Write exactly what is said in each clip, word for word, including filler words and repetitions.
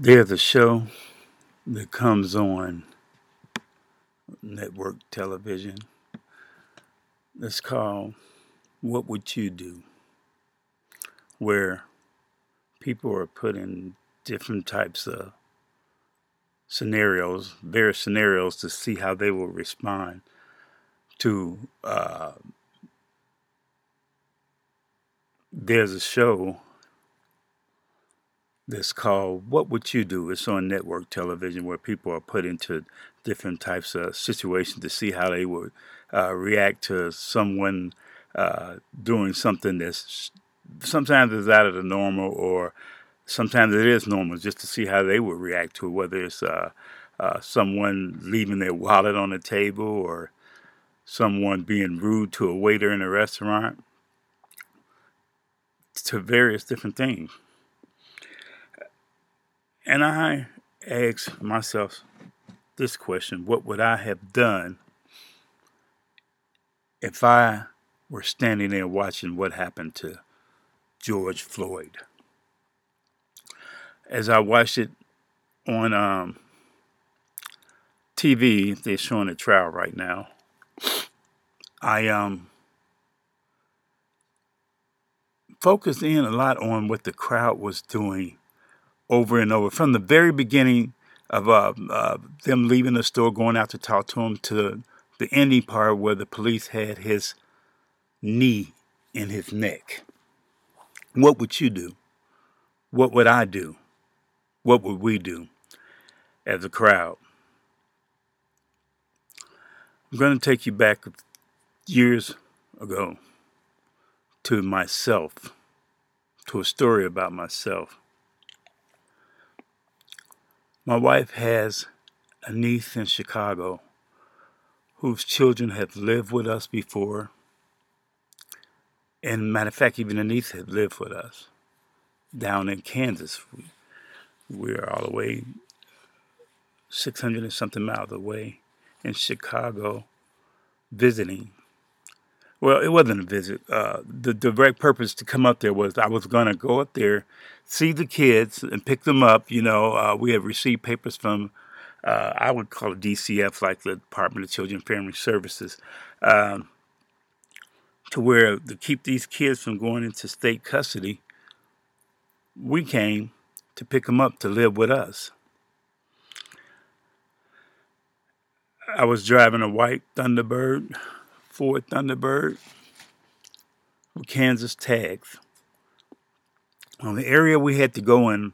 There's a show that comes on network television that's called What Would You Do, where people are put in different types of scenarios, various scenarios, to see how they will respond to. Uh, there's a show that's called What Would You Do? It's on network television where people are put into different types of situations to see how they would uh, react to someone uh, doing something that's sometimes is out of the normal, or sometimes it is normal, just to see how they would react to it, whether it's uh, uh, someone leaving their wallet on the table or someone being rude to a waiter in a restaurant, to various different things. And I asked myself this question: what would I have done if I were standing there watching what happened to George Floyd? As I watched it on um, T V, they're showing a trial right now. I um, focused in a lot on what the crowd was doing over and over, from the very beginning of uh, uh, them leaving the store, going out to talk to him, to the ending part where the police had his knee in his neck. What would you do? What would I do? What would we do as a crowd? I'm going to take you back years ago to myself, to a story about myself. My wife has a niece in Chicago whose children have lived with us before. And matter of fact, even a niece had lived with us down in Kansas. We, we're all the way six hundred and something miles away in Chicago visiting. Well, it wasn't a visit. Uh, the direct purpose to come up there was I was going to go up there, see the kids, and pick them up. You know, uh, we have received papers from, uh, I would call it D C F, like the Department of Children and Family Services, um, to where to keep these kids from going into state custody, we came to pick them up to live with us. I was driving a white Thunderbird. Ford Thunderbird with Kansas tags. On the area we had to go in,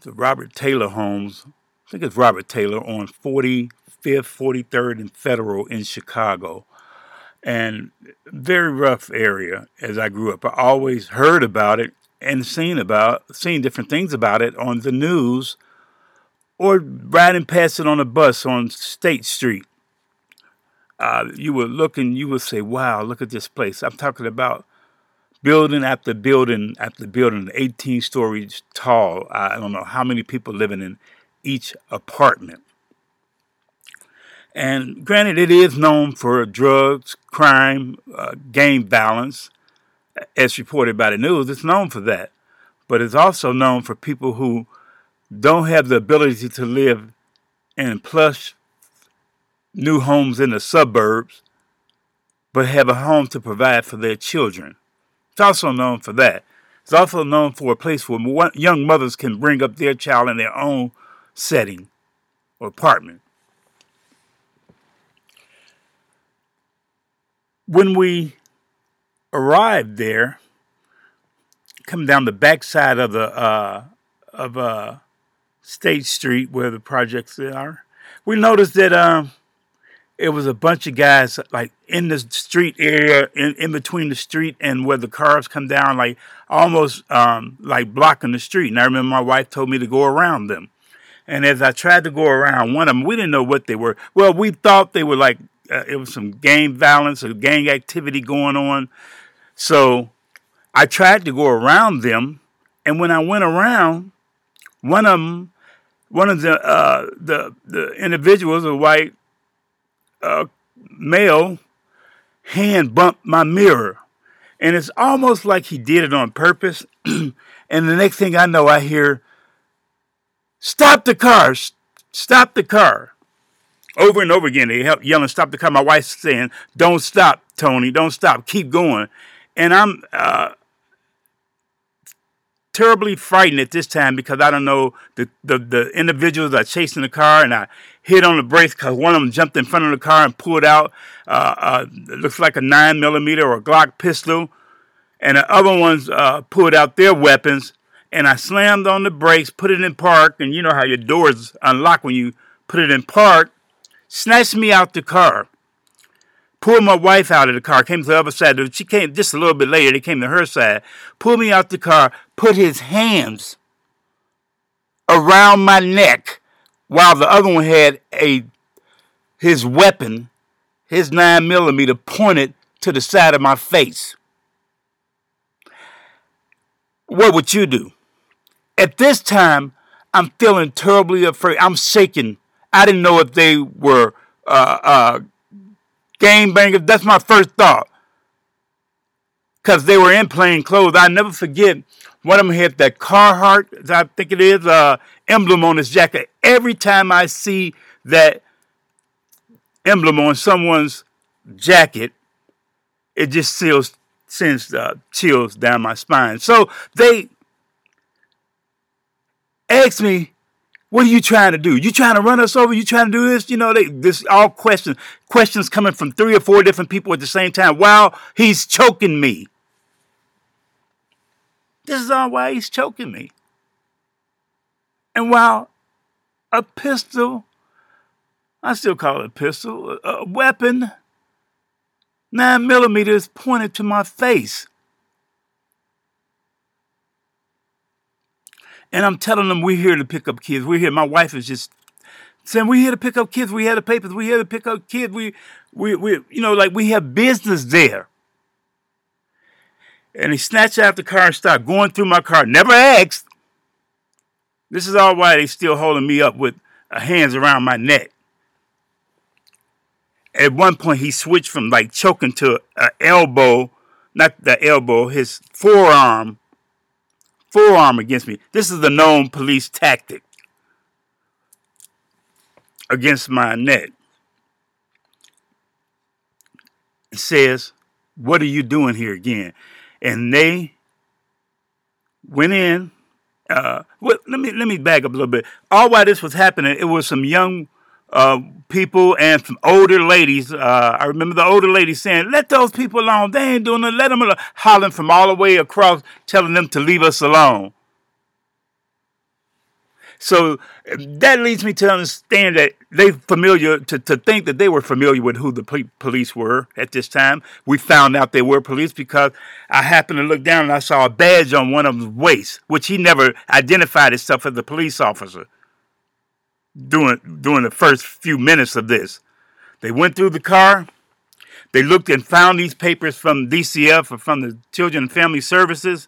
the Robert Taylor homes, I think it's Robert Taylor on forty-fifth, forty-third, and Federal in Chicago. And very rough area as I grew up. I always heard about it and seen about, seen different things about it on the news or riding past it on a bus on State Street. Uh, you would look and you would say, wow, look at this place. I'm talking about building after building after building, eighteen stories tall. I don't know how many people living in each apartment. And granted, it is known for drugs, crime, uh, gang violence, as reported by the news. It's known for that. But it's also known for people who don't have the ability to live in plush new homes in the suburbs, but have a home to provide for their children. It's also known for that. It's also known for a place where mo- young mothers can bring up their child in their own setting or apartment. When we arrived there, come down the backside of the uh, of uh, State Street where the projects are, we noticed that um. It was a bunch of guys like in the street area, in, in between the street and where the cars come down, like almost um, like blocking the street. And I remember my wife told me to go around them. And as I tried to go around one of them, we didn't know what they were. Well, we thought they were like, uh, it was some gang violence or gang activity going on. So I tried to go around them. And when I went around, one of them, one of the, uh, the, the individuals, a white, A uh, male hand bumped my mirror, and it's almost like he did it on purpose. And the next thing I know, I hear Stop the car. Stop the car. Over and over again, they help yelling, stop the car. My wife's saying, don't stop, Tony. Don't stop. Keep going. And I'm uh, terribly frightened at this time because I don't know the, the, the individuals are chasing the car, and I hit on the brakes because one of them jumped in front of the car and pulled out. Uh, uh, it looks like a nine millimeter or a Glock pistol. And the other ones uh, pulled out their weapons. And I slammed on the brakes, put it in park. And you know how your doors unlock when you put it in park. Snatched me out the car. Pulled my wife out of the car. Came to the other side. She came just a little bit later. They came to her side. Pulled me out the car. Put his hands around my neck. While the other one had a his weapon, his nine millimeter, pointed to the side of my face. What would you do? At this time, I'm feeling terribly afraid. I'm shaking. I didn't know if they were uh, uh, game bangers. That's my first thought. Because they were in plain clothes. I'll never forget, one of them had that Carhartt, I think it is, uh, emblem on his jacket. Every time I see that emblem on someone's jacket, it just seals, sends uh, chills down my spine. So they asked me, what are you trying to do? You trying to run us over? You trying to do this? You know, they, this all questions. Questions coming from three or four different people at the same time. Wow, he's choking me. This is all why he's choking me. And while a pistol, I still call it a pistol, a weapon, nine millimeters pointed to my face. And I'm telling them, we're here to pick up kids. We're here. My wife is just saying, we're here to pick up kids. We had the papers. We're here to pick up kids. We, we, we, you know, like we have business there. And he snatched out the car and started going through my car. Never asked. This is all why they still holding me up with hands around my neck. At one point, he switched from like choking to an elbow, not the elbow, his forearm. Forearm against me. This is the known police tactic against my neck. It says, what are you doing here again? And they went in. Uh, well, let me let me back up a little bit. All while this was happening, it was some young uh, people and some older ladies. Uh, I remember the older lady saying, let those people alone. They ain't doing nothing. Let them alone. Hollering from all the way across, telling them to leave us alone. So that leads me to understand that they familiar to, to think that they were familiar with who the pol- police were at this time. We found out they were police because I happened to look down and I saw a badge on one of them's waist, which he never identified himself as a police officer. During, during the first few minutes of this, they went through the car. They looked and found these papers from D C F or from the Children and Family Services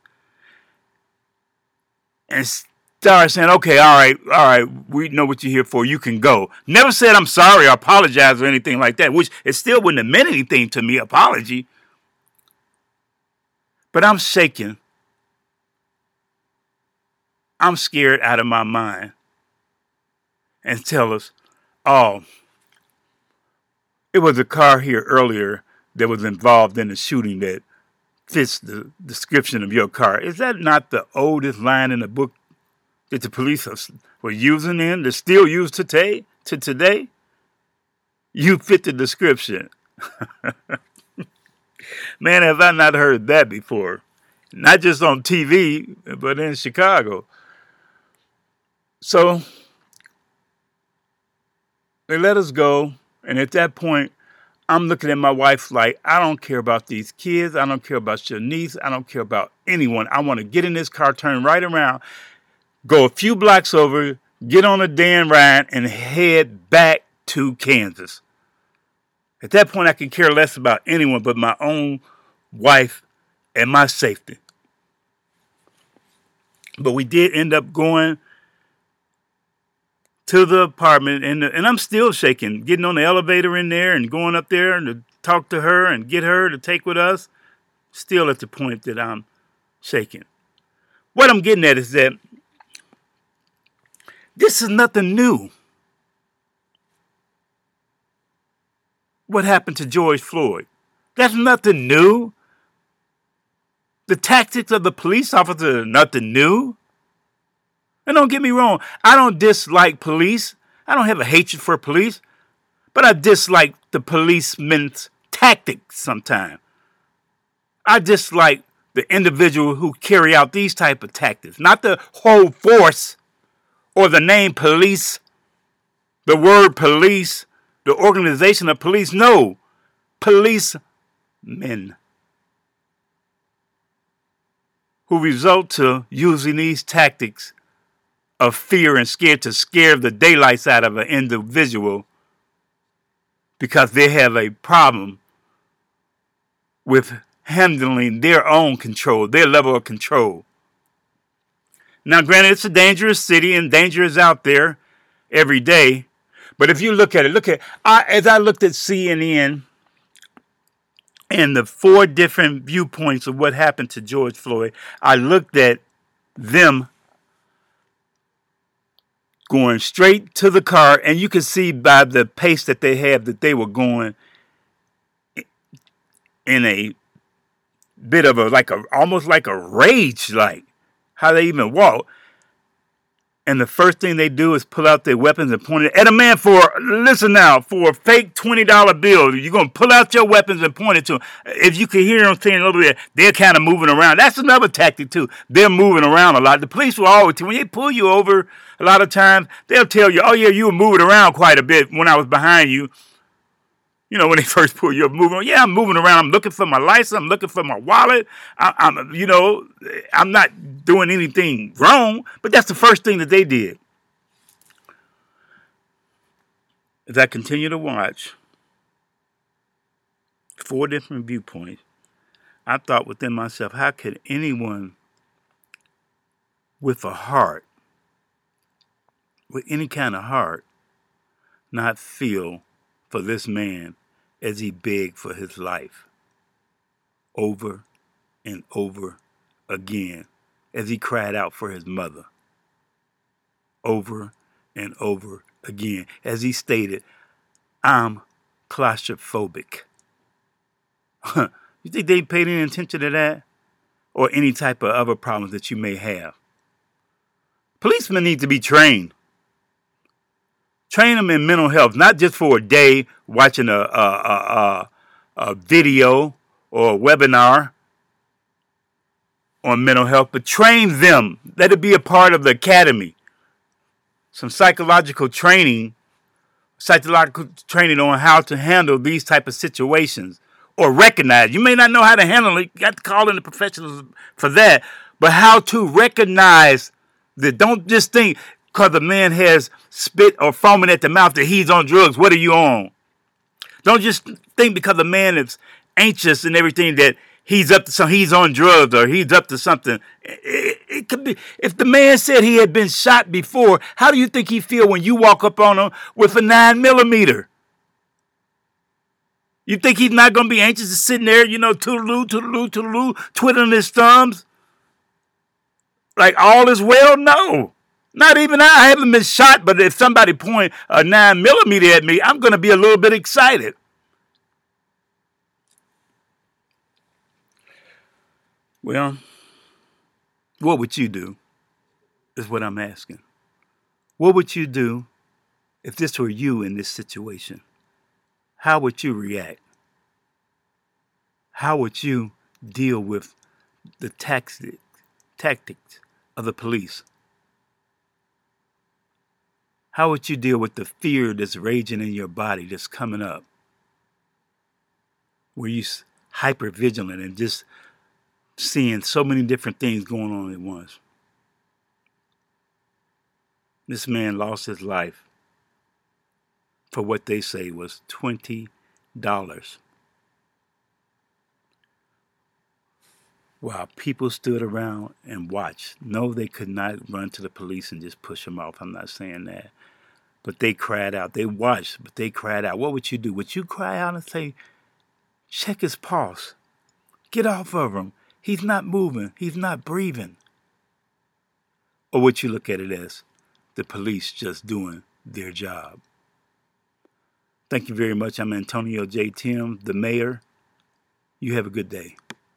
and started saying, okay, all right, all right, we know what you're here for. You can go. Never said I'm sorry or apologize or anything like that, which it still wouldn't have meant anything to me, apology. But I'm shaking. I'm scared out of my mind. And tell us, oh, it was a car here earlier that was involved in the shooting that fits the description of your car. Is that not the oldest line in the book that the police were using in, that's still used today, to today? You fit the description. Man, have I not heard that before? Not just on T V, but in Chicago. So they let us go, and at that point, I'm looking at my wife like, I don't care about these kids. I don't care about your niece. I don't care about anyone. I want to get in this car, turn right around, go a few blocks over, get on a Dan Ryan, and head back to Kansas. At that point, I could care less about anyone but my own wife and my safety. But we did end up going to the apartment, and and I'm still shaking, getting on the elevator in there and going up there and to talk to her and get her to take with us, still at the point that I'm shaking. What I'm getting at is that This is nothing new. What happened to George Floyd? That's nothing new. The tactics of the police officer are nothing new. And don't get me wrong, I don't dislike police. I don't have a hatred for police. But I dislike the policeman's tactics sometimes. I dislike the individual who carry out these type of tactics. Not the whole force or the name police, the word police, the organization of police. No, policemen who result to using these tactics of fear and scare to scare the daylights out of an individual because they have a problem with handling their own control, their level of control. Now, granted, it's a dangerous city and danger is out there every day. But if you look at it, look at I, as I looked at C N N and the four different viewpoints of what happened to George Floyd, I looked at them going straight to the car, and you could see by the pace that they have that they were going in a bit of a like a almost like a rage, like how they even walk. And the first thing they do is pull out their weapons and point it at a man for, listen now, for a fake twenty dollar bill. You're going to pull out your weapons and point it to them. If you can hear them saying over there, they're kind of moving around. That's another tactic, too. They're moving around a lot. The police will always, when they pull you over a lot of times, they'll tell you, oh, yeah, you were moving around quite a bit when I was behind you. You know, when they first pull you up, moving around. Yeah, I'm moving around. I'm looking for my license. I'm looking for my wallet. I, I'm, you know, I'm not doing anything wrong. But that's the first thing that they did. As I continue to watch four different viewpoints, I thought within myself, how could anyone with a heart, with any kind of heart, not feel for this man as he begged for his life over and over again, as he cried out for his mother over and over again, as he stated, I'm claustrophobic. You think they paid any attention to that or any type of other problems that you may have? Policemen need to be trained. Train them in mental health, not just for a day watching a, a, a, a, a video or a webinar on mental health, but train them. Let it be a part of the academy. Some psychological training, psychological training on how to handle these type of situations or recognize. You may not know how to handle it. You got to call in the professionals for that. But how to recognize that. Don't just think, because a man has spit or foaming at the mouth that he's on drugs. What are you on? Don't just think because a man is anxious and everything that he's up to something, he's on drugs or he's up to something. It, it, it could be. If the man said he had been shot before, how do you think he feel when you walk up on him with a nine millimeter? You think he's not going to be anxious and sitting there, you know, toodaloo, toodaloo, toodaloo, twiddling his thumbs? Like all is well? No. Not even I. I haven't been shot, but if somebody point a nine millimeter at me, I'm going to be a little bit excited. Well, what would you do is what I'm asking. What would you do if this were you in this situation? How would you react? How would you deal with the tactics, tactics of the police? How would you deal with the fear that's raging in your body that's coming up? Were you hypervigilant and just seeing so many different things going on at once? This man lost his life for what they say was twenty dollars. While people stood around and watched. No, they could not run to the police and just push them off. I'm not saying that. But they cried out. They watched, but they cried out. What would you do? Would you cry out and say, check his pulse. Get off of him. He's not moving. He's not breathing. Or would you look at it as, the police just doing their job. Thank you very much. I'm Antonio J. Tim, the mayor. You have a good day.